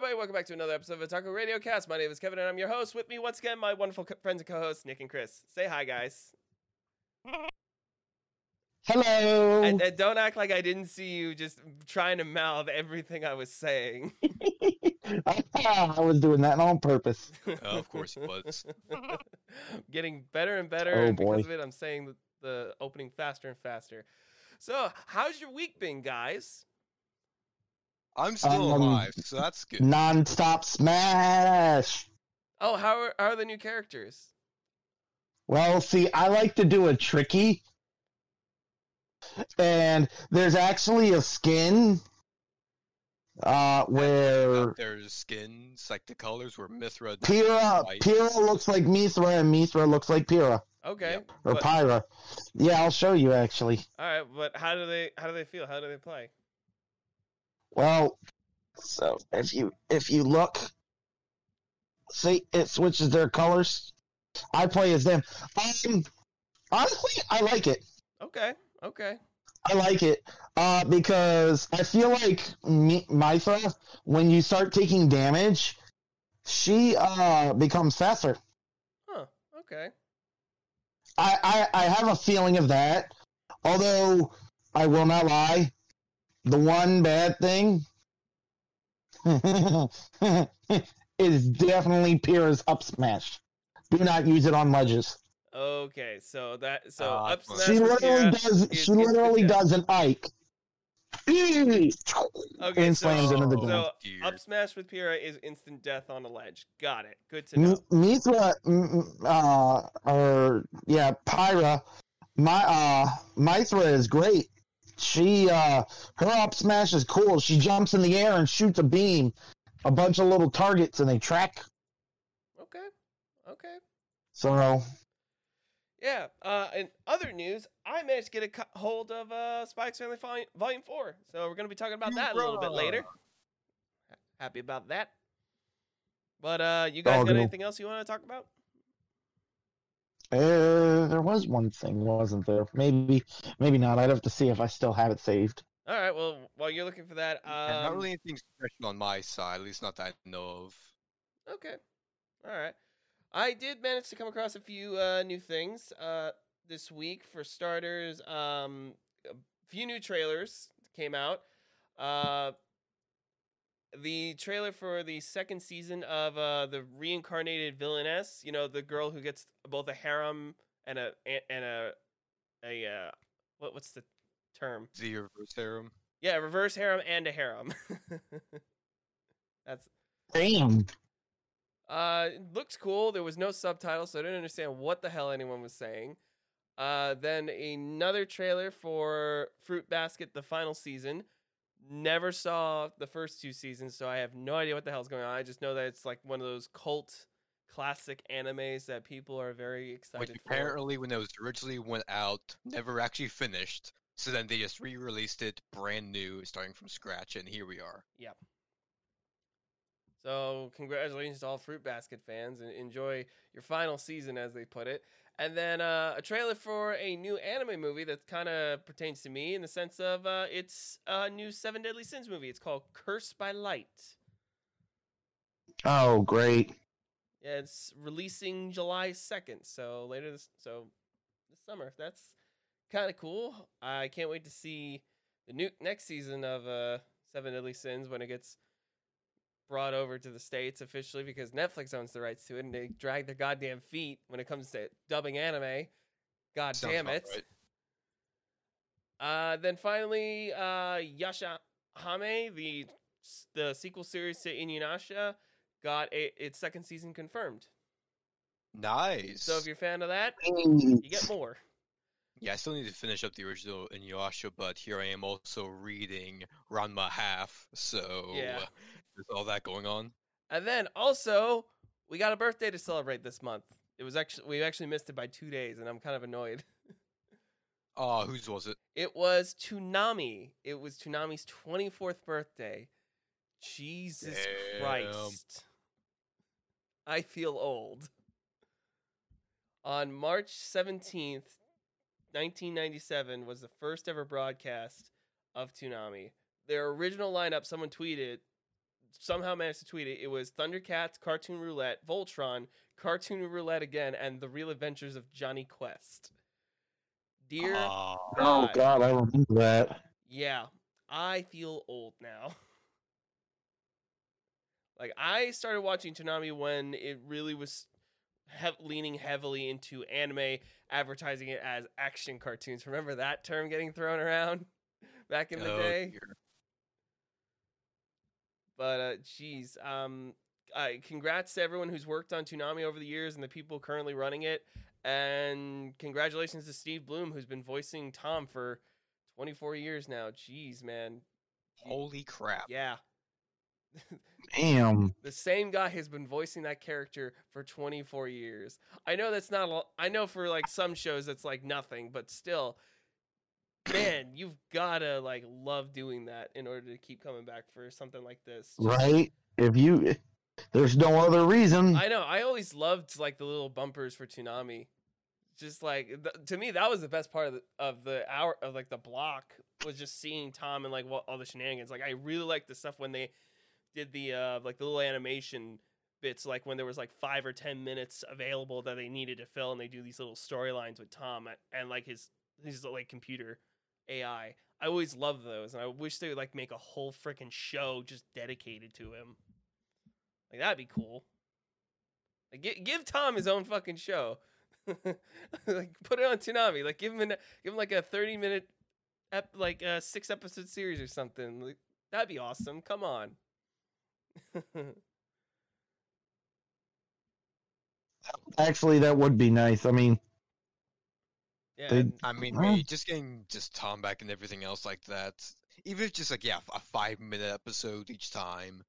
everybody, welcome back to another episode of Otaku Radio Cast. My name is Kevin and I'm your host. With me once again, my wonderful friends and co-hosts, Nick and Chris. Say hi, guys. Hello. And don't act like I didn't see you just trying to mouth everything I was saying. I was doing that on purpose. Of course it was. Getting better and better. Oh, and because of it, I'm saying the opening faster and faster. So, how's your week been, guys? I'm still alive, so that's good. Non-stop smash! Oh, how are the new characters? Well, see, I like to do a tricky. And there's actually a skin where... There's skins, like the colors were Mythra... Pyra looks like Mythra, and Mythra looks like Pyra. Okay. Yep. Or but... Pyra. Yeah, I'll show you, actually. Alright, but how do they feel? How do they play? Well, so if you look, see, it switches their colors. I play as them. Honestly, I like it. Okay. I like it because I feel like Mythra, when you start taking damage, she becomes faster. Huh, okay. I have a feeling of that, although I will not lie. The one bad thing is definitely Pyra's up smash. Do not use it on ledges. Okay, so up smash. She literally does an Ike. Okay, and slams into the ground. So up smash with Pyra is instant death on a ledge. Got it. Good to know. Pyra. Mythra is great. She, her up smash is cool. She jumps in the air and shoots a beam, a bunch of little targets, and they track. Okay. So, yeah. In other news, I managed to get a hold of Spy X Family Volume 4, so we're going to be talking about that a little bit later. Happy about that. But you guys got anything else you want to talk about? There was one thing, wasn't there? Maybe not. I'd have to see if I still have it saved. All right. Well, while you're looking for that, not really anything special on my side, at least not that I know of. Okay. All right. I did manage to come across a few new things this week. For starters, a few new trailers came out. The trailer for the second season of the Reincarnated Villainess, you know, the girl who gets both a harem and a what's the term? The reverse harem. Yeah, reverse harem and a harem. That's damn. Looks cool. There was no subtitles, so I didn't understand what the hell anyone was saying. Then another trailer for Fruit Basket, the final season. Never saw the first two seasons, so I have no idea what the hell's going on. I just know that it's like one of those cult classic animes that people are very excited for. Apparently, when it was originally went out, never actually finished. So then they just re-released it brand new, starting from scratch, and here we are. Yep. So congratulations to all Fruit Basket fans, and enjoy your final season, as they put it. And then a trailer for a new anime movie that kind of pertains to me in the sense of it's a new Seven Deadly Sins movie. It's called Curse by Light. Oh, great. Yeah, it's releasing July 2nd, so this summer. That's kind of cool. I can't wait to see the next season of Seven Deadly Sins when it gets brought over to the States officially, because Netflix owns the rights to it, and they drag their goddamn feet when it comes to dubbing anime. God damn it. Right. Then finally, Yashahime, the sequel series to Inuyasha, got its second season confirmed. Nice. So if you're a fan of that, you get more. Yeah, I still need to finish up the original Inuyasha, but here I am also reading Ranma ½ so... yeah. There's all that going on. And then also, we got a birthday to celebrate this month. It was we actually missed it by 2 days, and I'm kind of annoyed. Oh, whose was it? It was Toonami. It was Toonami's 24th birthday. Jesus damn. Christ. I feel old. On March 17th, 1997 was the first ever broadcast of Toonami. Their original lineup, someone tweeted somehow managed to tweet it. It was Thundercats, Cartoon Roulette, Voltron, Cartoon Roulette again, and The Real Adventures of Jonny Quest. Dear God. Oh, God, I remember that. Yeah, I feel old now. Like, I started watching Toonami when it really was leaning heavily into anime, advertising it as action cartoons. Remember that term getting thrown around back in the day? Dear. But, geez, congrats to everyone who's worked on Toonami over the years and the people currently running it. And congratulations to Steve Bloom, who's been voicing Tom for 24 years now. Jeez, man. Holy crap. Yeah. Damn. The same guy has been voicing that character for 24 years. I know that's not a lot. I know for like some shows that's like nothing, but still, man, you've gotta like love doing that in order to keep coming back for something like this. Right? There's no other reason. I know. I always loved like the little bumpers for Toonami. Just like to me, that was the best part of the hour of like the block was just seeing Tom and like all the shenanigans. Like I really liked the stuff when they did the like the little animation bits, like when there was like 5 or 10 minutes available that they needed to fill, and they do these little storylines with Tom and like his like computer AI. I always loved those, and I wish they would like make a whole freaking show just dedicated to him. Like, that'd be cool. Like, give Tom his own fucking show. Like, put it on Toonami. Like, give him like a 30-minute, like a 6-episode series or something. Like, that'd be awesome. Come on. Actually, that would be nice. I mean, yeah. Just getting just Tom back and everything else like that. Even if just like a 5-minute episode each time.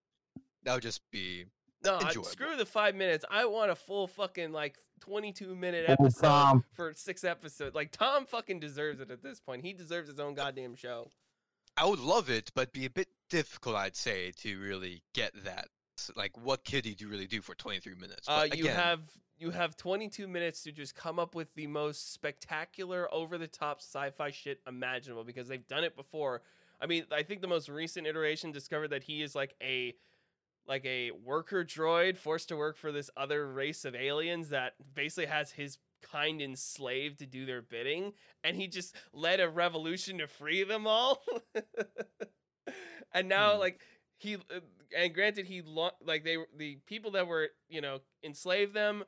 That would just be enjoyable. Screw the 5 minutes. I want a full fucking, like, 22-minute episode for 6 episodes. Like, Tom fucking deserves it at this point. He deserves his own goddamn show. I would love it, but be a bit difficult, I'd say, to really get that. Like, what could he really do for 23 minutes? You have 22 minutes to just come up with the most spectacular, over-the-top sci-fi shit imaginable, because they've done it before. I mean, I think the most recent iteration discovered that he is, like, a worker droid forced to work for this other race of aliens that basically has his kind enslaved to do their bidding, and he just led a revolution to free them all. And now, like, the people that were, you know, enslaved them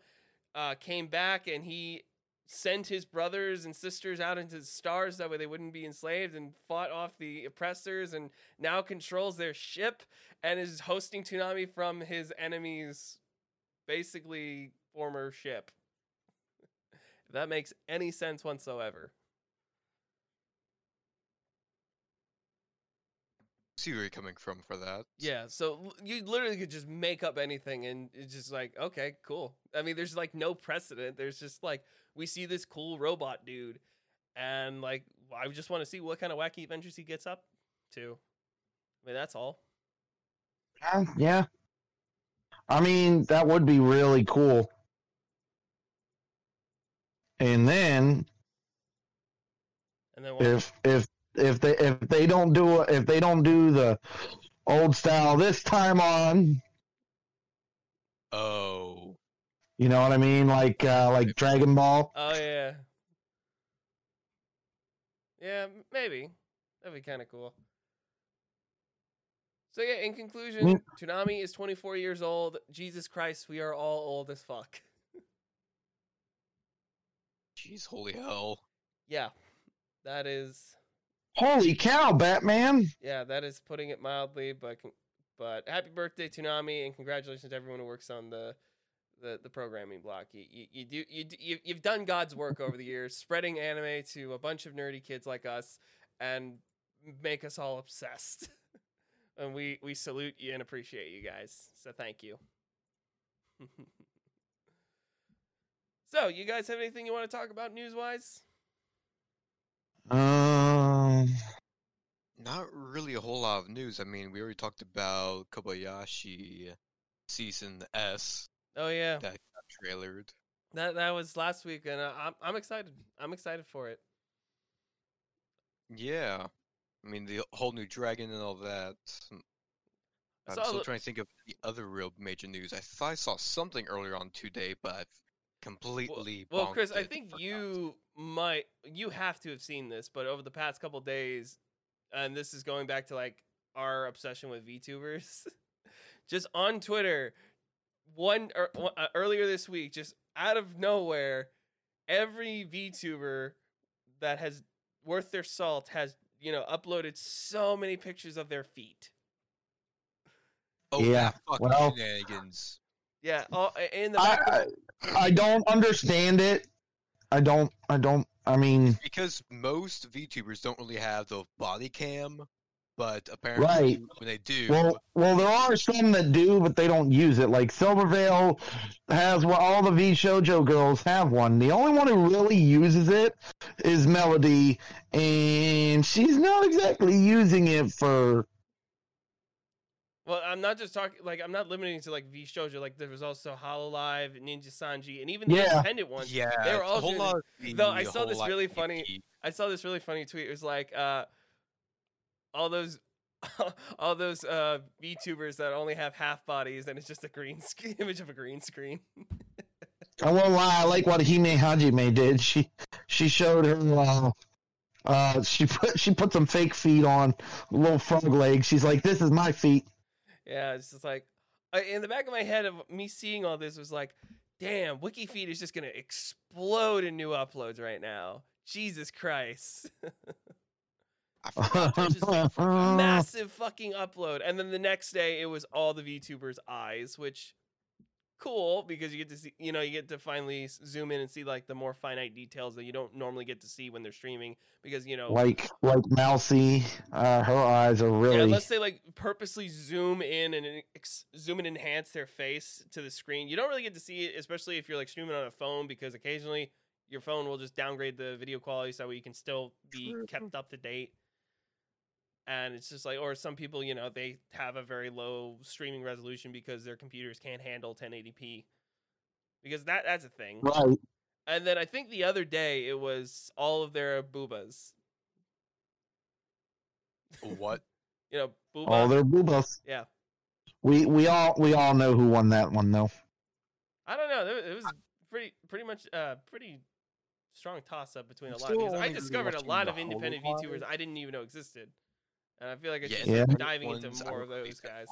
came back, and he sent his brothers and sisters out into the stars that way they wouldn't be enslaved, and fought off the oppressors, and now controls their ship and is hosting Toonami from his enemy's basically former ship. If that makes any sense whatsoever. See where you're coming from for that. Yeah, so you literally could just make up anything, and it's just like, okay, cool. I mean, there's like no precedent. There's just like, we see this cool robot dude, and like, I just want to see what kind of wacky adventures he gets up to. I mean, that's all. Yeah. I mean, that would be really cool. And then, if they don't do the old style this time on. Oh. You know what I mean? Like Dragon Ball. Oh, yeah. Yeah, maybe. That'd be kind of cool. So, yeah, in conclusion, Toonami is 24 years old. Jesus Christ, we are all old as fuck. Jeez, holy hell. Yeah, that is... Holy cow, Batman! Yeah, that is putting it mildly, but happy birthday, Toonami, and congratulations to everyone who works on the programming block. You've done God's work over the years, spreading anime to a bunch of nerdy kids like us, and make us all obsessed. And we salute you and appreciate you guys. So thank you. So, you guys have anything you want to talk about news-wise? Not really a whole lot of news. I mean, we already talked about Kobayashi season S. Oh yeah, that got trailered. That was last week, and I'm excited. I'm excited for it. Yeah, I mean the whole new dragon and all that. I'm still trying to think of the other real major news. I thought I saw something earlier on today, but I've completely Well, Chris, I think you might... You have to have seen this, but over the past couple days, and this is going back to, like, our obsession with VTubers, just on Twitter, earlier this week, just out of nowhere, every VTuber that has worth their salt has, you know, uploaded so many pictures of their feet. Oh yeah, well, shenanigans. Yeah, in the I don't understand it. I mean, because most VTubers don't really have the body cam, but apparently when they do, well, there are some that do, but they don't use it. Like Silvervale has what all the V Shoujo girls have one. The only one who really uses it is Melody, and she's not exactly using it for. Well, I'm not just talking, like, I'm not limiting to, like, V Shoujo. Like, there was also Hololive, Ninja Sanji, and even the independent ones. Yeah. They were all though I saw this really funny, tweet. It was like, all those VTubers that only have half bodies, and it's just a image of a green screen. I won't lie, I like what Hime Hajime did. She showed her, she put some fake feet on, little frog legs. She's like, this is my feet. Yeah, it's just like, in the back of my head of me seeing all this was like, damn, WikiFeed is just going to explode in new uploads right now. Jesus Christ. Just like massive fucking upload. And then the next day, it was all the VTubers' eyes, which, cool, because you get to see, you know, you get to finally zoom in and see, like, the more finite details that you don't normally get to see when they're streaming, because, you know, like Mousy, her eyes are really, yeah, unless they, like, purposely zoom in and zoom and enhance their face to the screen. You don't really get to see it, especially if you're, like, streaming on a phone, because occasionally your phone will just downgrade the video quality so that way you can still be kept up to date. And it's just like, or some people, you know, they have a very low streaming resolution because their computers can't handle 1080p, because that's a thing. Right. And then I think the other day it was all of their boobas. What? You know, boobas. All their boobas. Yeah. We all know who won that one though. I don't know. It was pretty much strong toss up between a lot of these. I discovered a lot of independent VTubers I didn't even know existed. And I feel like it's just diving into more of those guys.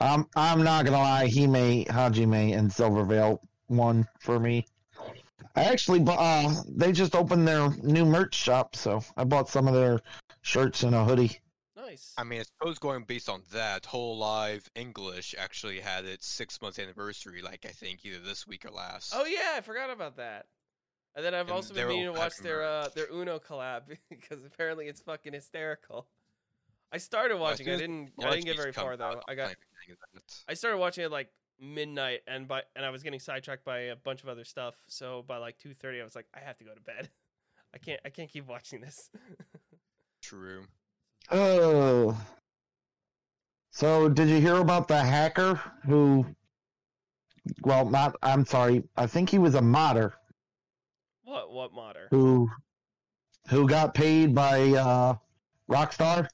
I'm not gonna lie, Hime Hajime and Silvervale won for me. I actually, they just opened their new merch shop, so I bought some of their shirts and a hoodie. Nice. I mean, I suppose going based on that, Hololive English actually had its 6-month anniversary, like I think either this week or last. Oh yeah, I forgot about that. And then I've also been meaning to watch their Uno collab because apparently it's fucking hysterical. I started watching. I didn't get very far though. I started watching it like midnight, and I was getting sidetracked by a bunch of other stuff. So by like 2:30, I was like, I have to go to bed. I can't keep watching this. True. Oh. So did you hear about the hacker who? Well, not. I'm sorry. I think he was a modder. What modder? Who got paid by Rockstar?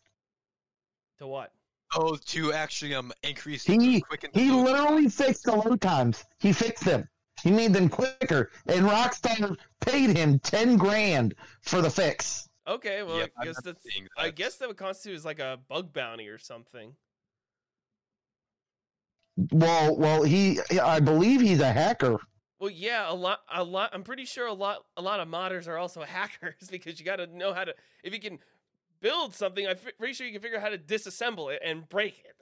To what? Oh, to actually increase. He literally fixed the load times. He fixed them. He made them quicker, and Rockstar paid him $10,000 for the fix. Okay, well, yep, I guess that would constitute as like a bug bounty or something. Well, I believe he's a hacker. Well, yeah, a lot. I'm pretty sure a lot of modders are also hackers because you got to know how to. If you can build something, pretty sure you can figure out how to disassemble it and break it.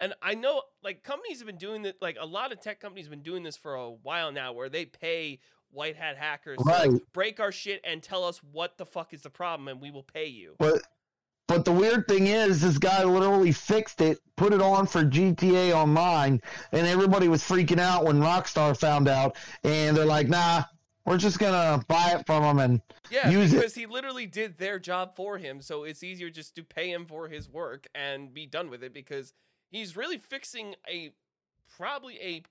And I know, like, companies have been doing that. Like, a lot of tech companies have been doing this for a while now, where they pay white hat hackers to, like, break our shit and tell us what the fuck is the problem, and we will pay you. But the weird thing is, this guy literally fixed it, put it on for GTA Online, and everybody was freaking out when Rockstar found out, and they're like, nah, we're just gonna buy it from him and use it. Yeah, because he literally did their job for him, so it's easier just to pay him for his work and be done with it, because he's really fixing probably a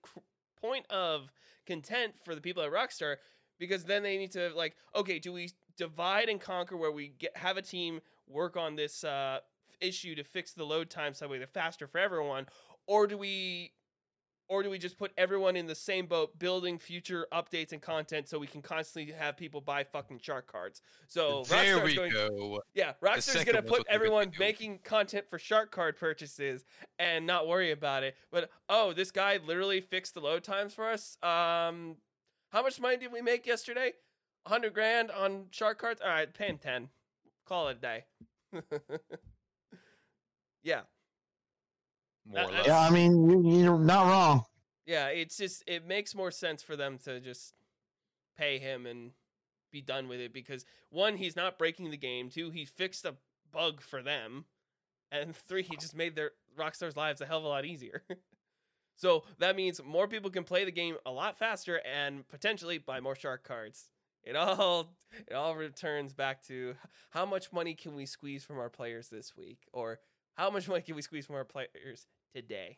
point of content for the people at Rockstar, because then they need to, like, okay, do we divide and conquer where we have a team work on this issue to fix the load times so that way they're faster for everyone, or do we just put everyone in the same boat, building future updates and content so we can constantly have people buy fucking chart cards? So there we go. Yeah, Rockstar's going to put everyone making content for shark card purchases and not worry about it. But, oh, this guy literally fixed the load times for us. How much money did we make yesterday? 100 grand on shark cards? All right, pay him 10. Call it a day. Yeah. More or less. Yeah, I mean, you're not wrong. Yeah, it's just, it makes more sense for them to just pay him and be done with it, because 1, he's not breaking the game, 2, he fixed a bug for them, and 3, he just made their Rockstar's lives a hell of a lot easier. So that means more people can play the game a lot faster and potentially buy more shark cards. It all returns back to how much money can we squeeze from our players this week, or how much money can we squeeze from our players today?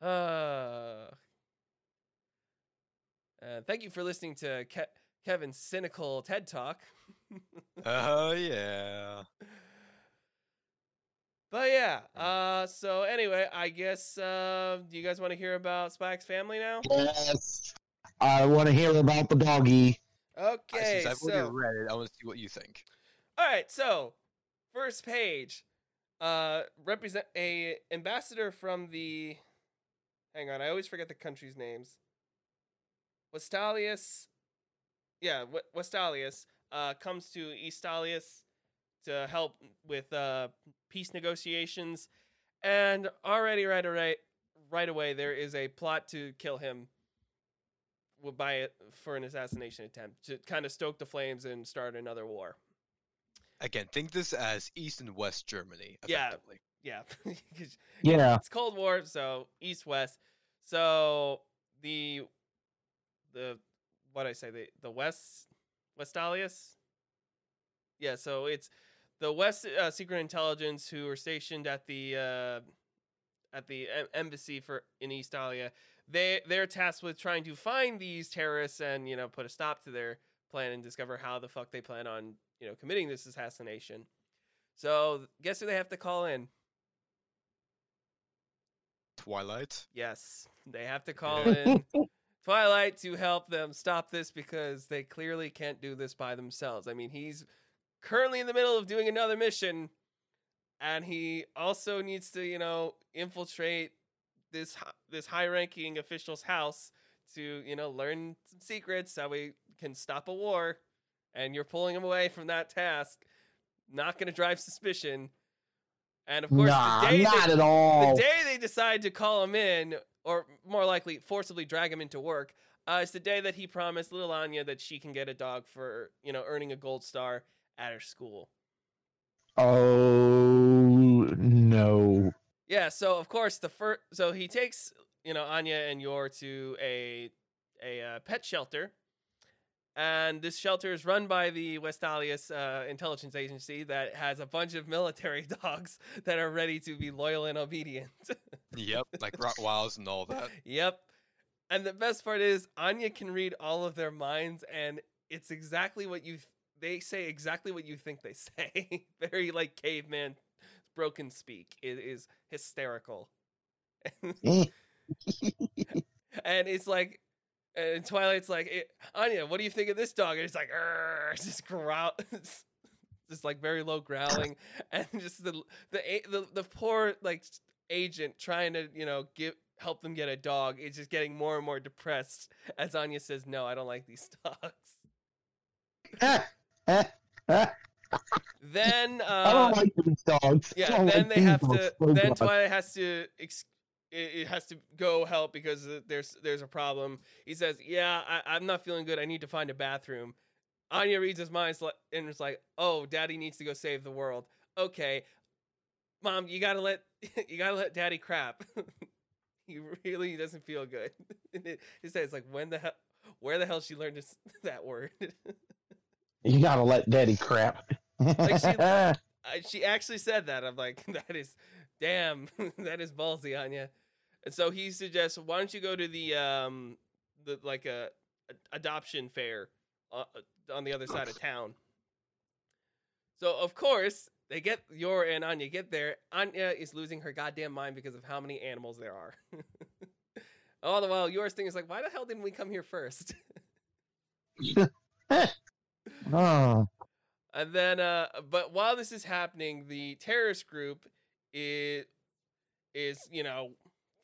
Thank you for listening to Kevin's cynical TED Talk. Oh, yeah. But, yeah. So, anyway, I guess do you guys want to hear about Spy X Family now? Yes. I want to hear about the doggy. Okay. Since I've already read it, I want to see what you think. All right, so first page, represent a ambassador from the. Hang on, I always forget the country's names. Westalis, yeah, Westalis comes to Eastalis to help with peace negotiations, and already right away there is a plot to kill him by for an assassination attempt to kind of stoke the flames and start another war. Again, think this as East and West Germany, effectively. Yeah. Yeah. It's Cold War, so East-West. So the West, Westalis? Yeah, so it's the West Secret Intelligence who are stationed at the embassy in Eastalia. They're tasked with trying to find these terrorists and, you know, put a stop to their plan and discover how the fuck they plan on, you know, committing this assassination. So guess who they have to call in? Twilight. Yes, they have to call in Twilight to help them stop this, because they clearly can't do this by themselves. I mean, he's currently in the middle of doing another mission, and he also needs to, you know, infiltrate this high-ranking official's house to, you know, learn some secrets so we can stop a war. And you're pulling him away from that task. Not going to drive suspicion. And of course, the day they decide to call him in, or more likely forcibly drag him into work, is the day that he promised little Anya that she can get a dog for, you know, earning a gold star at her school. Oh no! Yeah. So of course so he takes, you know, Anya and Yor to a pet shelter. And this shelter is run by the Westalis intelligence agency that has a bunch of military dogs that are ready to be loyal and obedient. Yep, like Rottweilers and all that. Yep. And the best part is Anya can read all of their minds, and it's exactly what they say exactly what you think they say. Very like caveman broken speak. It is hysterical. And it's like, and Twilight's like, Anya, what do you think of this dog? And it's like, just growl, just like very low growling, and just the poor like agent trying to, you know, help them get a dog is just getting more and more depressed as Anya says, "No, I don't like these dogs." Then I don't like these dogs. Yeah. Then they have to. Then Twilight has to. It has to go help because there's a problem. He says, "Yeah, I'm not feeling good. I need to find a bathroom." Anya reads his mind and is like, "Oh, Daddy needs to go save the world." Okay, Mom, you gotta let Daddy crap. He really doesn't feel good. He says, "Like where the hell she learned that word?" You gotta let Daddy crap. Like she actually said that. I'm like, that is damn, that is ballsy, Anya. And so he suggests, why don't you go to the adoption fair on the other side of town? So, of course, they get Yor and Anya get there. Anya is losing her goddamn mind because of how many animals there are. All the while, Yor's thing is like, why the hell didn't we come here first? Oh. And then, but while this is happening, the terrorist group is you know,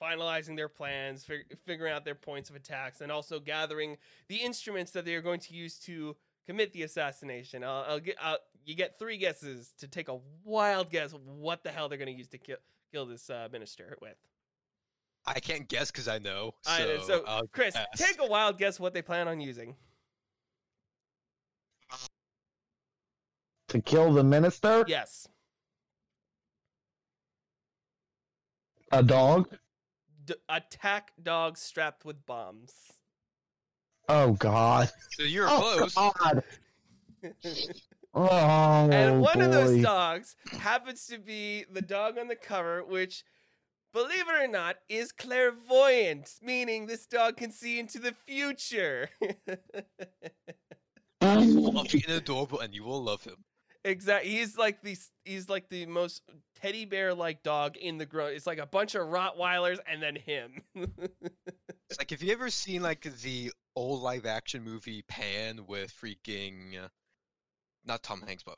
finalizing their plans, figuring out their points of attacks, and also gathering the instruments that they are going to use to commit the assassination. You get three guesses to take a wild guess what the hell they're going to use to kill this minister with. I can't guess because I know. So Chris, take a wild guess what they plan on using. To kill the minister? Yes. A dog? Attack dogs strapped with bombs. Oh, God. So you're close. God. Oh, and one of those dogs happens to be the dog on the cover, which, believe it or not, is clairvoyant, meaning this dog can see into the future. Fluffy and adorable, and you will love him. Exactly. He's like the most teddy bear like dog in the ground. It's like a bunch of Rottweilers and then him. It's like, have you ever seen like the old live action movie Pan with freaking not Tom Hanks, but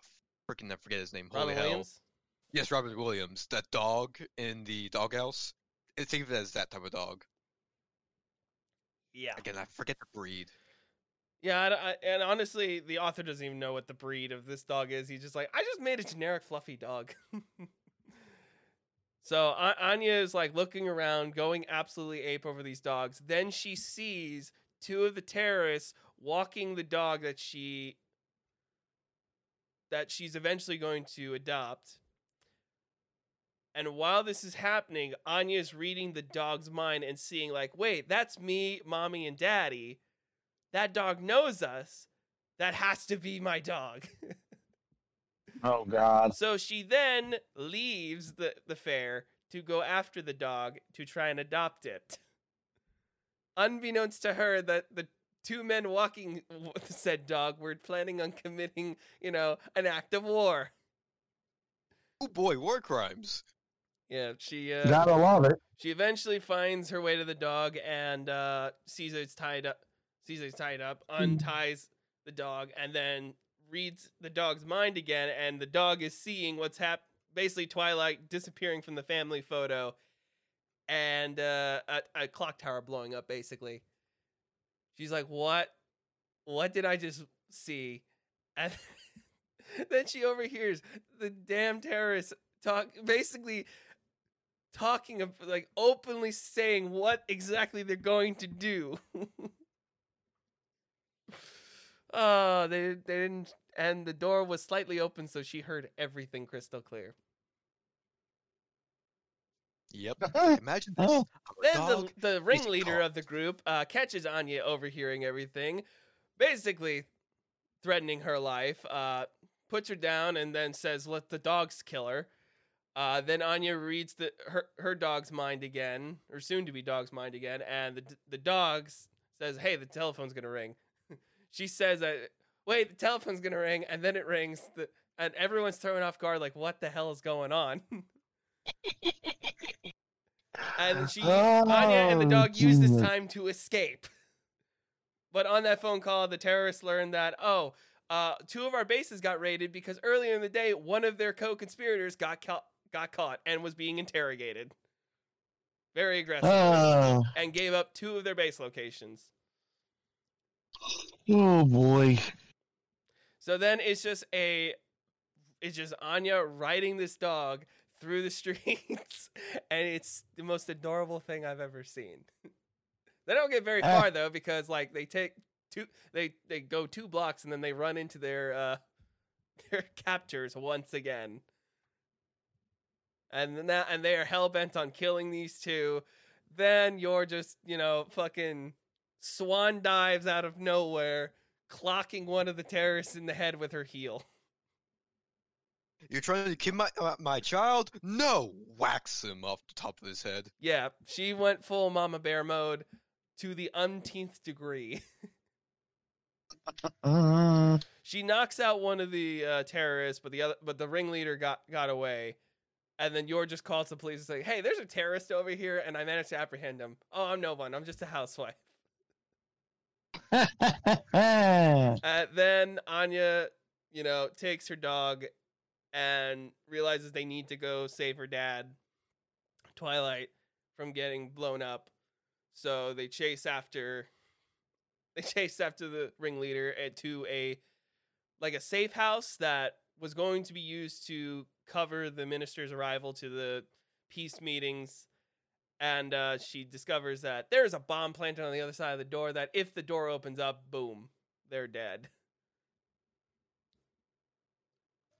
freaking I forget his name. Holy hell. Yes, Robin Williams. That dog in the doghouse. Think of it as that type of dog. Yeah. Again, I forget the breed. Yeah, and honestly, the author doesn't even know what the breed of this dog is. He's just like, I just made a generic fluffy dog. So Anya is like looking around, going absolutely ape over these dogs. Then she sees two of the terrorists walking the dog that she's eventually going to adopt. And while this is happening, Anya's reading the dog's mind and seeing like, wait, that's me, mommy, and daddy. That dog knows us. That has to be my dog. Oh, God. So she then leaves the fair to go after the dog to try and adopt it. Unbeknownst to her, that the two men walking said dog were planning on committing, you know, an act of war. Oh, boy, war crimes. Yeah, she... Gotta love it. She eventually finds her way to the dog and sees it's tied up. Unties the dog, and then reads the dog's mind again, and the dog is seeing what's happened. Basically, Twilight disappearing from the family photo, and a clock tower blowing up, basically. She's like, what? What did I just see? And then she overhears the damn terrorists talking of, like, openly saying what exactly they're going to do. Oh, they didn't, and the door was slightly open, so she heard everything crystal clear. Yep. Imagine this. Oh. Then the ringleader of the group catches Anya overhearing everything, basically threatening her life, puts her down, and then says, let the dogs kill her. Then Anya reads her dog's mind again, or soon-to-be dog's mind again, and the dog says, hey, the telephone's going to ring. She says, wait, the telephone's going to ring, and then it rings, and everyone's thrown off guard, like, what the hell is going on? And Anya and the dog use this time to escape. But on that phone call, the terrorists learned that, two of our bases got raided because earlier in the day, one of their co-conspirators got caught and was being interrogated. Very aggressive. And gave up two of their base locations. Oh boy. So then it's just Anya riding this dog through the streets, and it's the most adorable thing I've ever seen. They don't get very far though, because like they take they go 2 blocks and then they run into their captors once again. And they are hell bent on killing these two. Then you're just, you know, fucking swan dives out of nowhere, clocking one of the terrorists in the head with her heel. You're trying to kill my child? No! Whacks him off the top of his head. Yeah, she went full Mama Bear mode to the umpteenth degree. She knocks out one of the terrorists, but the ringleader got away. And then Yor just calls the police and says, "Hey, there's a terrorist over here, and I managed to apprehend him." "Oh, I'm no one. I'm just a housewife." Then Anya, takes her dog and realizes they need to go save her dad, Twilight, from getting blown up. So they chase after the ringleader to a safe house that was going to be used to cover the minister's arrival to the peace meetings, and she discovers that there's a bomb planted on the other side of the door that if the door opens up, boom, they're dead.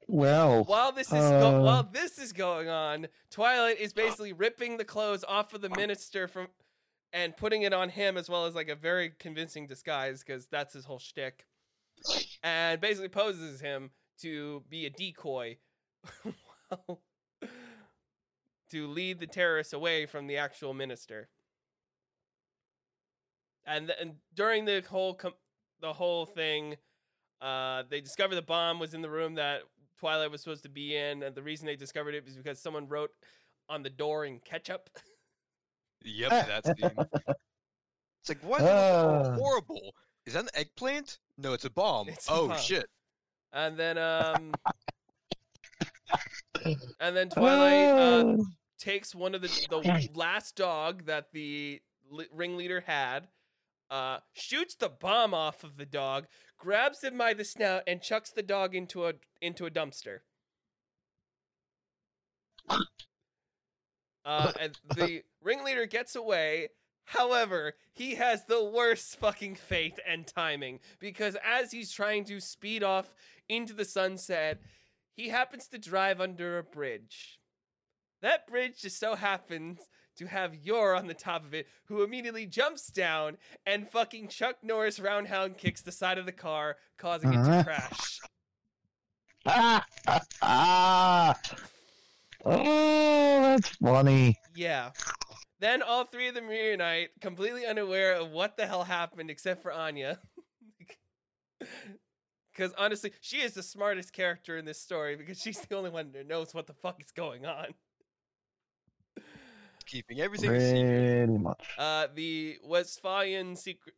Well, while this is going on, Twilight is basically ripping the clothes off of the minister and putting it on him, as well as a very convincing disguise, because that's his whole shtick, and basically poses him to be a decoy to lead the terrorists away from the actual minister. And during the whole thing, they discover the bomb was in the room that Twilight was supposed to be in, and the reason they discovered it was because someone wrote on the door in ketchup. Yep, that's the... It's like, what? Horrible. Is that an eggplant? No, it's a bomb. Shit. And then Twilight takes one of the last dog that the ringleader had, shoots the bomb off of the dog, grabs him by the snout, and chucks the dog into a dumpster. And the ringleader gets away. However, he has the worst fucking fate and timing, because as he's trying to speed off into the sunset, he happens to drive under a bridge. That bridge just so happens to have Yor on the top of it, who immediately jumps down and fucking Chuck Norris roundhouse kicks the side of the car, causing it to crash. Oh, that's funny. Yeah. Then all three of them reunite, completely unaware of what the hell happened, except for Anya. Because honestly, she is the smartest character in this story, because she's the only one that knows what the fuck is going on. Keeping everything secret. The Westphalian secret,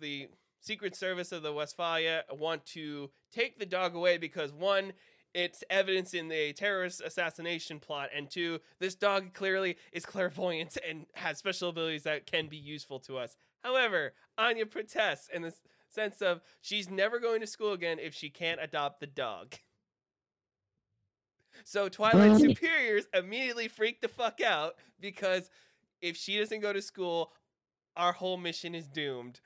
the Secret Service of the Westphalia want to take the dog away because 1, it's evidence in the terrorist assassination plot, and 2, this dog clearly is clairvoyant and has special abilities that can be useful to us. However, Anya protests in this sense of she's never going to school again if she can't adopt the dog. So Twilight's superiors immediately freak the fuck out, because if she doesn't go to school, our whole mission is doomed.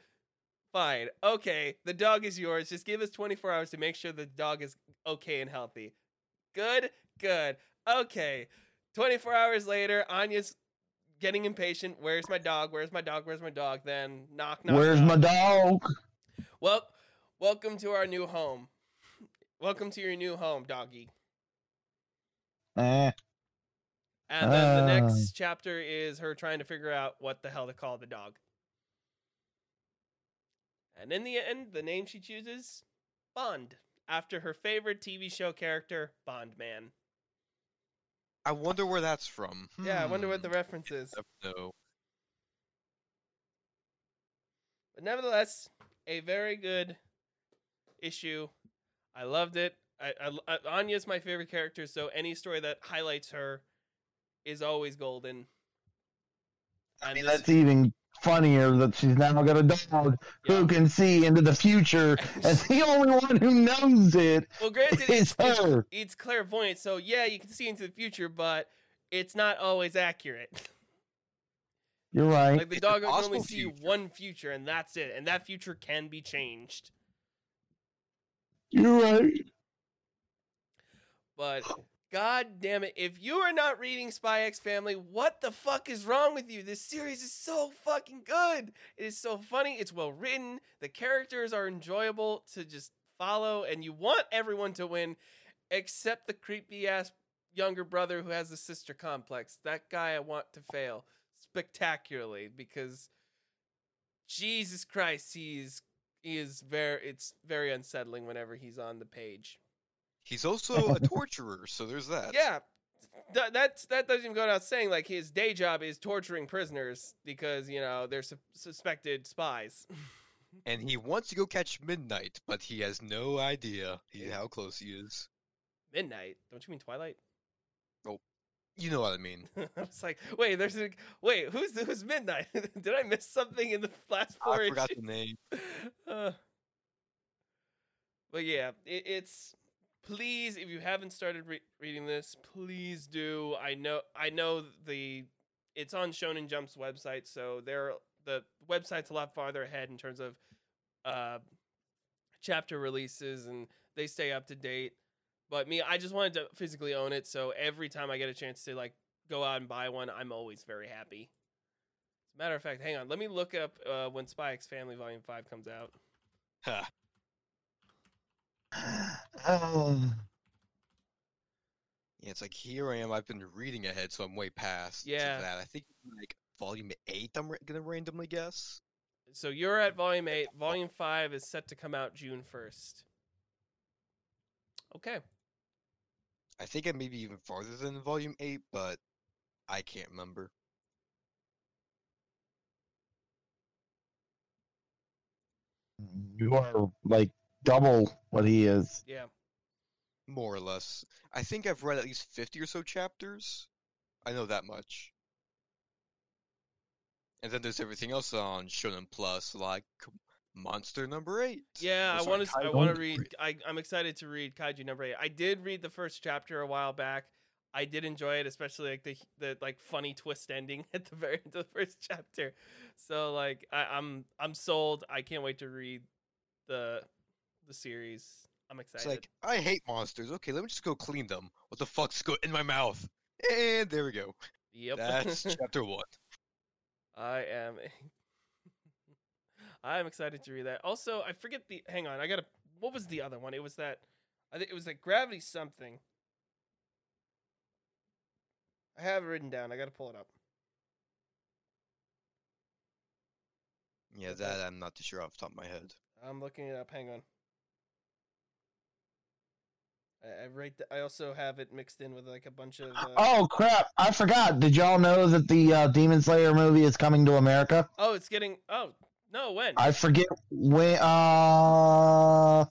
Fine. Okay, the dog is yours. Just give us 24 hours to make sure the dog is okay and healthy. Good. Okay. 24 hours later, Anya's getting impatient. Where's my dog? Then knock. Where's my dog? Well, welcome to our new home. Welcome to your new home, doggy. And then the next chapter is her trying to figure out what the hell to call the dog. And in the end, the name she chooses, Bond, after her favorite TV show character, Bondman. I wonder where that's from. Yeah, I wonder what the reference is. No. But nevertheless, a very good issue. I loved it. Anya's my favorite character, so any story that highlights her is always golden. I mean, that's even funnier that she's now got a dog who can see into the future, and the only one who knows it is her. It's clairvoyant, so yeah, you can see into the future, but it's not always accurate. You're right. Like, the dog can only see one future, and that's it, and that future can be changed. You're right. But god damn it, if you are not reading Spy X Family, what the fuck is wrong with you? This series is so fucking good. It is so funny. It's well written. The characters are enjoyable to just follow, and you want everyone to win, except the creepy ass younger brother who has a sister complex. That guy I want to fail spectacularly, because Jesus Christ, he's It's very unsettling whenever he's on the page. He's also a torturer, so there's that. Yeah, that doesn't even go without saying. Like, his day job is torturing prisoners because, you know, they're suspected spies. And he wants to go catch midnight, but he has no idea how close he is. Midnight? Don't you mean Twilight? Oh, you know what I mean. I was like, wait, who's midnight? Did I miss something in the last 4 issues? I forgot the name. But yeah, it's. Please, if you haven't started reading this, please do. I know it's on Shonen Jump's website, so the website's a lot farther ahead in terms of chapter releases, and they stay up to date. But me, I just wanted to physically own it, so every time I get a chance to like go out and buy one, I'm always very happy. As a matter of fact, hang on, let me look up when Spy X Family Volume 5 comes out. Huh. Yeah, it's like, here I am, I've been reading ahead, so I'm way past that. I think like Volume 8, I'm going to randomly guess. So you're at Volume 8. Volume 5 is set to come out June 1st. Okay. I think I may be even farther than Volume 8, but I can't remember. You are, like, double what he is. Yeah. More or less. I think I've read at least 50 or so chapters. I know that much. And then there's everything else on Shonen Plus, like Monster Number 8. Yeah, I want to read. I'm excited to read Kaiju Number 8. I did read the first chapter a while back. I did enjoy it, especially like the like funny twist ending at the very end of the first chapter. So like I'm sold. I can't wait to read the series. I'm excited. It's like, I hate monsters. Okay, let me just go clean them. What the fuck's going in my mouth? And there we go. Yep, that's chapter 1. I'm excited to read that. Also, I forget the. Hang on, what was the other one? It was that. I think it was like Gravity something. I have it written down. I gotta pull it up. Yeah, that I'm not too sure off the top of my head. I'm looking it up. Hang on. I also have it mixed in with like a bunch of. Oh crap! I forgot. Did y'all know that the Demon Slayer movie is coming to America? Oh, it's getting. Oh no, when? I forget when. God,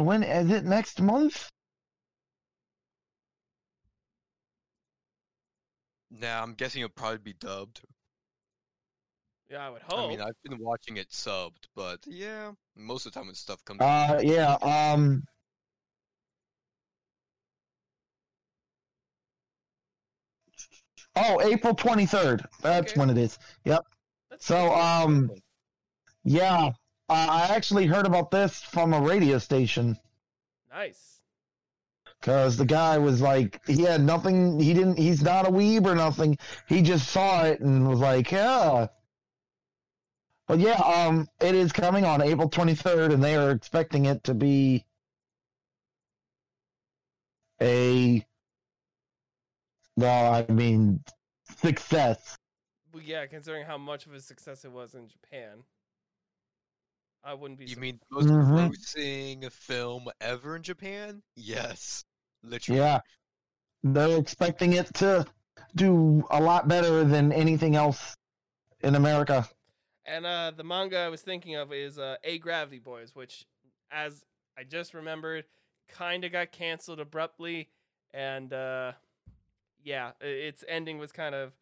when is it? Next month? Nah, I'm guessing it'll probably be dubbed. Yeah, I would hope. I mean, I've been watching it subbed, but yeah, most of the time when stuff comes. Yeah. Oh, April 23rd. That's okay. When it is. Yep. So, yeah, I actually heard about this from a radio station. Nice. Because the guy was like, he had nothing. He's not a weeb or nothing. He just saw it and was like, yeah. But yeah, it is coming on April 23rd, and they are expecting it to be a. Well, I mean, success. Well, yeah, considering how much of a success it was in Japan, I wouldn't be. You mean the most grossing film ever in Japan? Yes, literally. Yeah, they're expecting it to do a lot better than anything else in America. And the manga I was thinking of is A Gravity Boys, which, as I just remembered, kind of got canceled abruptly, and. Yeah, its ending was kind of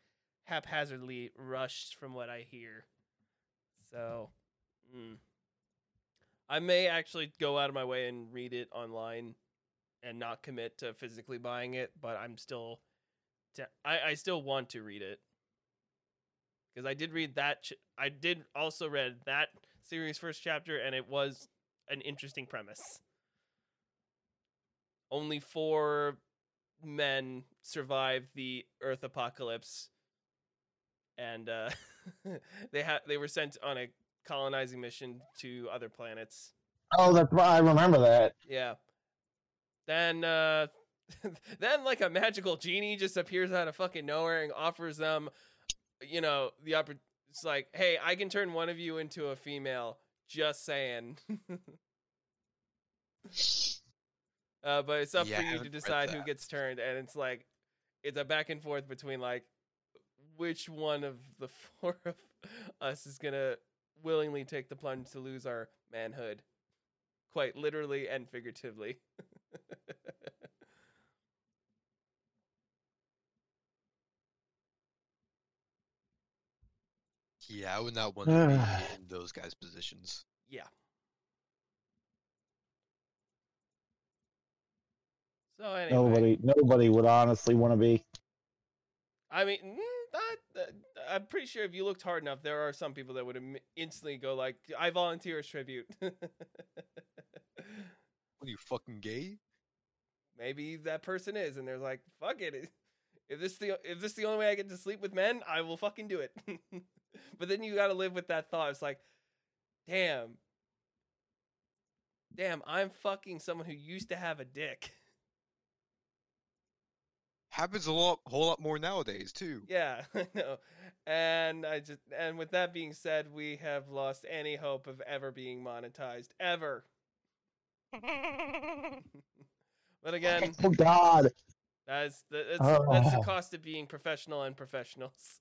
haphazardly rushed from what I hear. So, I may actually go out of my way and read it online and not commit to physically buying it, but I'm still... I still want to read it. Because I did read that... I did also read that series' first chapter, and it was an interesting premise. Only 4... men survive the Earth apocalypse, and they were sent on a colonizing mission to other planets. Oh, that's why I remember that. Yeah. Then, then like a magical genie just appears out of fucking nowhere and offers them, you know, the opportunity. It's like, hey, I can turn one of you into a female. Just saying. But it's up for you to decide who gets turned, and it's like it's a back and forth between like which one of the four of us is gonna willingly take the plunge to lose our manhood, quite literally and figuratively. Yeah, I would not want to be in those guys' positions. Yeah. So anyway. Nobody would honestly want to be. I mean, I'm pretty sure if you looked hard enough, there are some people that would instantly go like, I volunteer as tribute. What are you, fucking gay? Maybe that person is, and they're like, fuck it. If this the only way I get to sleep with men, I will fucking do it. But then you got to live with that thought. It's like, damn, I'm fucking someone who used to have a dick. Happens a whole lot more nowadays too. Yeah, I know. And with that being said, we have lost any hope of ever being monetized ever. But again, oh God, that's the cost of being professional and professionals.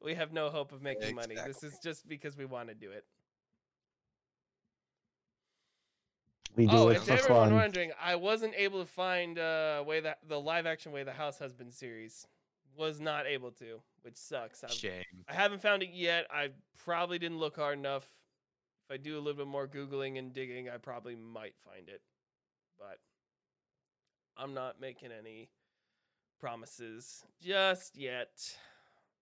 We have no hope of making money. This is just because we want to do it. We do it for fun. Everyone wondering, I wasn't able to find the live action Way the House Has Been series. Was not able to, which sucks. Shame. I haven't found it yet. I probably didn't look hard enough. If I do a little bit more Googling and digging, I probably might find it. But I'm not making any promises just yet.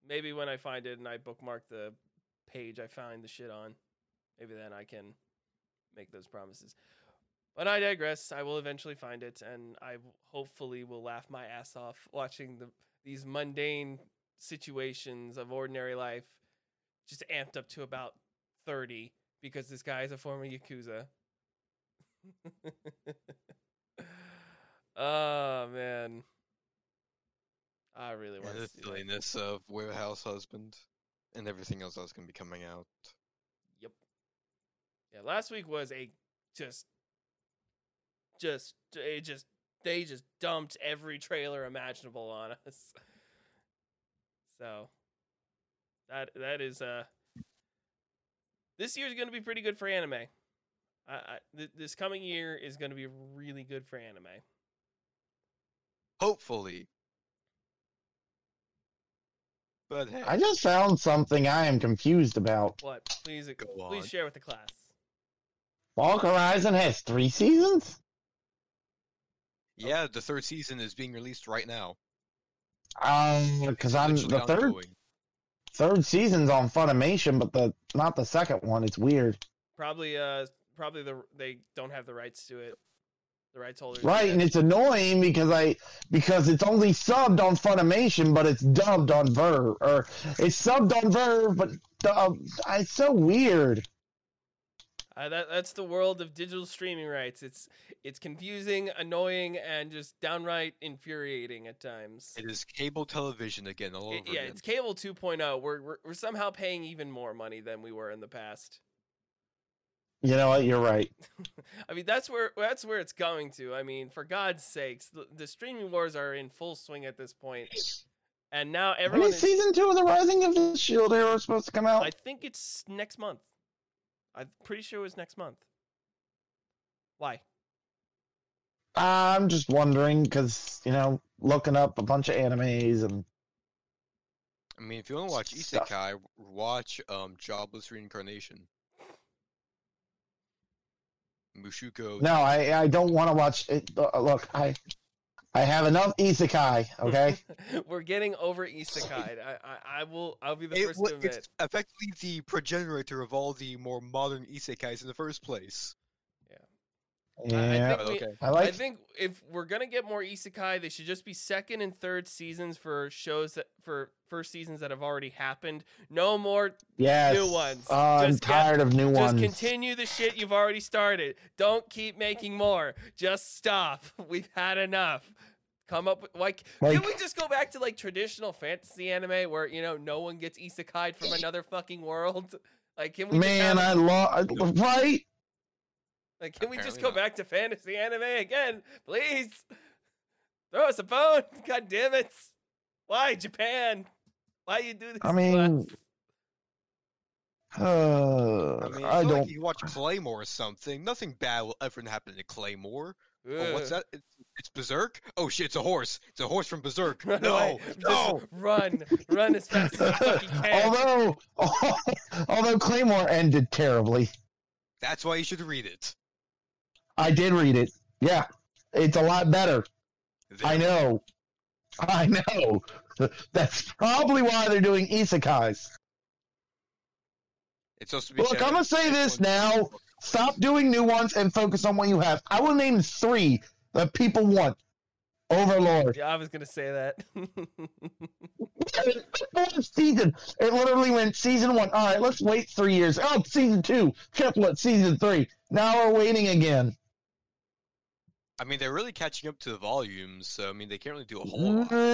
Maybe when I find it and I bookmark the page I find the shit on, maybe then I can make those promises. But I digress. I will eventually find it, and I hopefully will laugh my ass off watching these mundane situations of ordinary life just amped up to about 30 because this guy is a former Yakuza. Oh, man. I really want to see the silliness of Warehouse Husband and everything else that's going to be coming out. Yep. Yeah, last week was a they just dumped every trailer imaginable on us. So that is this year is going to be pretty good for anime. This coming year is going to be really good for anime. Hopefully. But hey. I just found something I am confused about. What? Please share with the class. Log Horizon has 3 seasons? Yeah, the 3rd season is being released right now. Because I'm the third season's on Funimation, but not the second one. It's weird. Probably they don't have the rights to it. The rights holders. Right, and it's annoying because it's only subbed on Funimation, but it's dubbed on Verve, or it's subbed on Verve, but it's so weird. That's the world of digital streaming rights. It's confusing, annoying, and just downright infuriating at times. It is cable television again, all over again. Yeah, it's cable 2.0. We're somehow paying even more money than we were in the past. You know what? You're right. I mean, that's where it's going to. I mean, for God's sakes, the streaming wars are in full swing at this point. And now everyone. When is season 2 of the Rising of the Shield Hero supposed to come out? I think it's next month. I'm pretty sure it was next month. Why? I'm just wondering because looking up a bunch of animes and. I mean, if you want to watch Isekai, watch Jobless Reincarnation. Mushuko. No, I don't want to watch it. Look, I have enough isekai. Okay, we're getting over isekai. I'll be the first to admit. It's effectively the progenitor of all the more modern isekais in the first place. Yeah. I think if we're gonna get more isekai, they should just be 2nd and 3rd seasons for shows that for first seasons that have already happened. No more new ones. I'm tired of new ones. Just continue the shit you've already started. Don't keep making more. Just stop. We've had enough. Come up with can we just go back to like traditional fantasy anime where no one gets isekai'd from another fucking world? Like, can we? Man, I lost. Right? Like, can we just go back to fantasy anime again, please? Throw us a bone! God damn it! Why Japan? Why you do this? I mean, I don't. Like you watch Claymore or something. Nothing bad will ever happen to Claymore. Oh, what's that? It's Berserk? Oh shit, it's a horse. It's a horse from Berserk. Run away. No! Run. Run as fast as you fucking can. Although Claymore ended terribly. That's why you should read it. I did read it. Yeah. It's a lot better. I know. That's probably why they're doing isekais. It's supposed to be. Look, I'm going to say this now. Stop doing new ones and focus on what you have. I will name three that people want. Overlord. Yeah, I was going to say that. Season. It literally went season one. All right, let's wait 3 years. Oh, season two. Triplet, season three. Now we're waiting again. I mean, they're really catching up to the volumes, so, I mean, they can't really do a whole lot. Isn't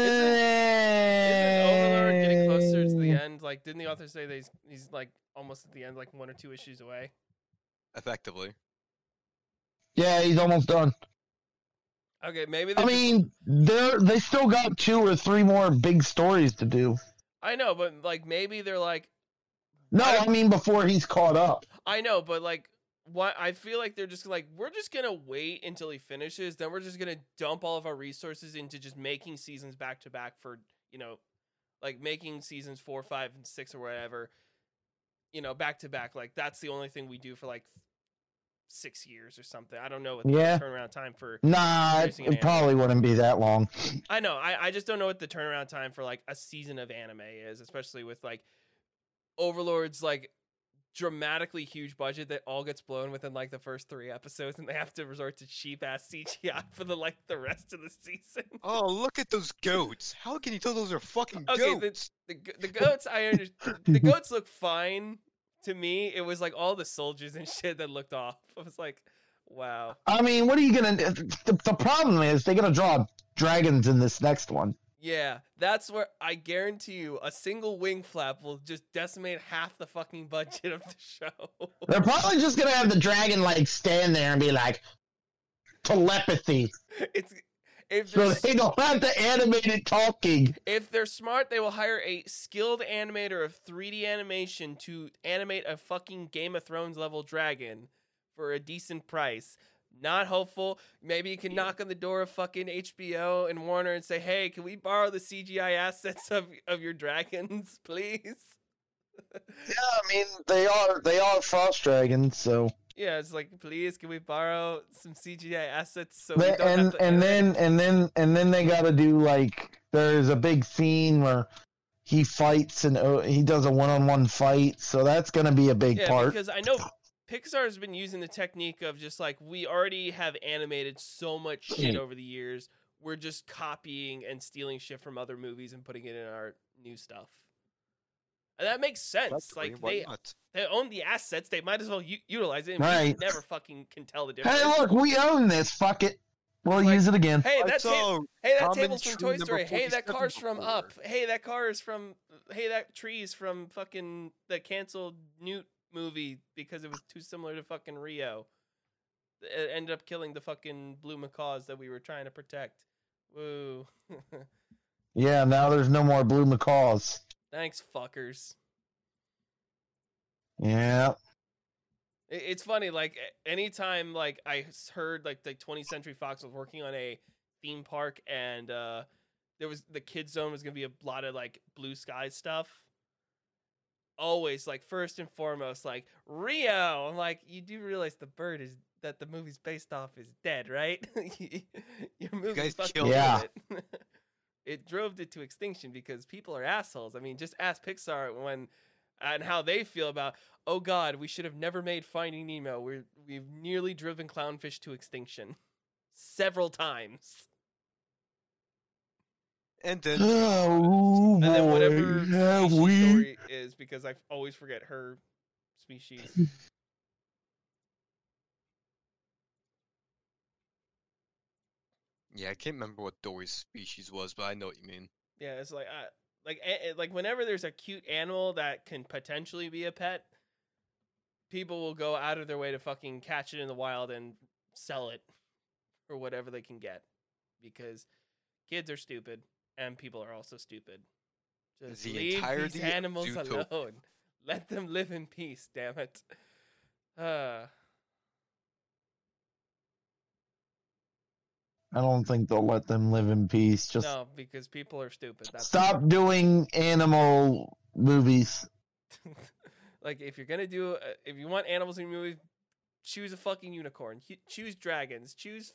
Overlord getting closer to the end? Like, didn't the author say that he's like, almost at the end, like, 1 or 2 issues away? Effectively. Yeah, he's almost done. Okay, maybe they still got 2 or 3 more big stories to do. I know, but, like, maybe they're like... No, I mean, before he's caught up. I know, but, like... Why I feel like they're just like, we're just going to wait until he finishes. Then we're just going to dump all of our resources into just making seasons back to back for, you know, like making seasons 4, 5, and 6 or whatever, you know, back to back. Like that's the only thing we do for like 6 years or something. I don't know what the turnaround time for. Nah, it probably wouldn't be that long. I know. I just don't know what the turnaround time for like a season of anime is, especially with like Overlord's like dramatically huge budget that all gets blown within like the first 3 episodes, and they have to resort to cheap ass CGI for the like the rest of the season. Oh, look at those goats! How can you tell those are fucking goats? The goats, I understand. The goats look fine to me. It was like all the soldiers and shit that looked off. I was like, wow. I mean, what are you gonna? The problem is they're gonna draw dragons in this next one. Yeah, that's where I guarantee you a single wing flap will just decimate half the fucking budget of the show. They're probably just going to have the dragon, like, stand there and be like, telepathy. So they don't have to animate it talking. If they're smart, they will hire a skilled animator of 3D animation to animate a fucking Game of Thrones level dragon for a decent price. Not hopeful. Maybe you can knock on the door of fucking HBO and Warner and say, hey, can we borrow the CGI assets of your dragons, please? Yeah, I mean, they are frost dragons, so. Yeah, it's like, please, can we borrow some CGI assets so we don't have to... And then they gotta do, like, there's a big scene where he fights and he does a one-on-one fight, so that's gonna be a big part. Yeah, because I know... Pixar has been using the technique of just like, we already have animated so much shit over the years. We're just copying and stealing shit from other movies and putting it in our new stuff. And that makes sense. Exactly. Like they own the assets. They might as well utilize it. And right. We never fucking can tell the difference. Hey, look, we own this. Fuck it. We'll use it again. Hey, that table's from Toy Story. Hey, that car's from Up. Hey, that car is from... Hey, that tree's from fucking the canceled Newt movie because it was too similar to fucking Rio. It ended up killing the fucking blue macaws that we were trying to protect. Woo. Yeah, now there's no more blue macaws. Thanks, fuckers. Yeah. It's funny, like, anytime, like, I heard, like, the 20th Century Fox was working on a theme park and there was the kids zone was going to be a lot of, like, blue sky stuff. Always, like, first and foremost, like, Rio. I'm like, you do realize the bird is that the movie's based off is dead, right? Your movie you fucking killed it. It drove it to extinction because people are assholes. I mean, just ask Pixar and how they feel about, oh god, we should have never made Finding Nemo. We've nearly driven clownfish to extinction several times. And then, and then whatever story is, because I always forget her species. Yeah, I can't remember what Dory's species was, but I know what you mean. Yeah, it's like whenever there's a cute animal that can potentially be a pet, people will go out of their way to fucking catch it in the wild and sell it or whatever they can get, because kids are stupid and people are also stupid. Just leave these animals alone. Let them live in peace, damn it. I don't think they'll let them live in peace. Just no, because people are stupid. That's stop doing animal movies. Like, if you're gonna do, if you want animals in your movie, choose a fucking unicorn. Choose dragons. Choose,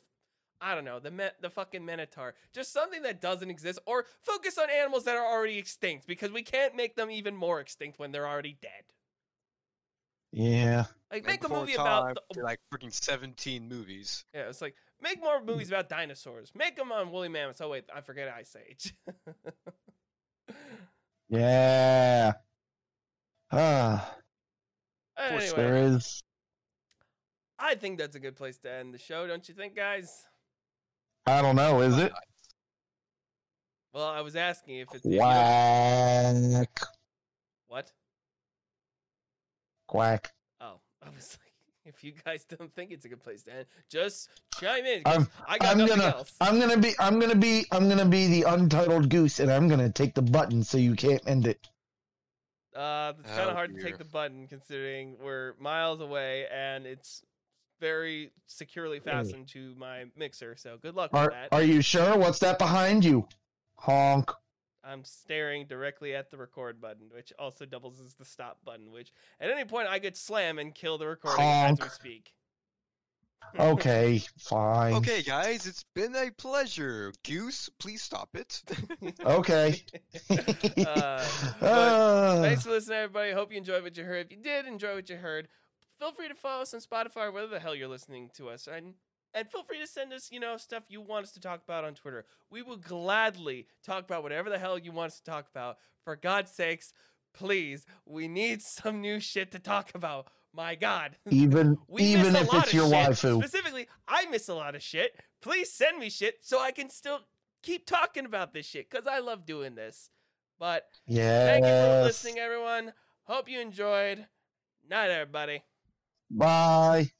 I don't know, the fucking Minotaur. Just something that doesn't exist, or focus on animals that are already extinct, because we can't make them even more extinct when they're already dead. Yeah. Like, make a movie about like freaking 17 movies. Yeah, it's like, make more movies about dinosaurs. Make them on woolly mammoths. Oh wait, I forget Ice Age. Yeah. Anyway, of course there is. I think that's a good place to end the show, don't you think, guys? I don't know, is it? Well, I was asking if it's... Quack. What? Quack. Oh, I was like, if you guys don't think it's a good place to end, just chime in. I got nothing else. I'm gonna be the untitled goose, and I'm gonna take the button so you can't end it. It's kind of hard to take the button considering we're miles away and it's very securely fastened to my mixer. So good luck with that. Are you sure? What's that behind you? Honk. I'm staring directly at the record button, which also doubles as the stop button, which at any point I could slam and kill the recording as we speak. Okay, fine. Okay, guys, it's been a pleasure. Goose, please stop it. Okay. Thanks for listening, everybody. Hope you enjoyed what you heard. If you did enjoy what you heard, feel free to follow us on Spotify or wherever the hell you're listening to us. And feel free to send us, you know, stuff you want us to talk about on Twitter. We will gladly talk about whatever the hell you want us to talk about. For God's sakes, please, we need some new shit to talk about. My God. Even if it's your waifu. Specifically, I miss a lot of shit. Please send me shit so I can still keep talking about this shit, because I love doing this. But thank you for listening, everyone. Hope you enjoyed. Night, everybody. Bye.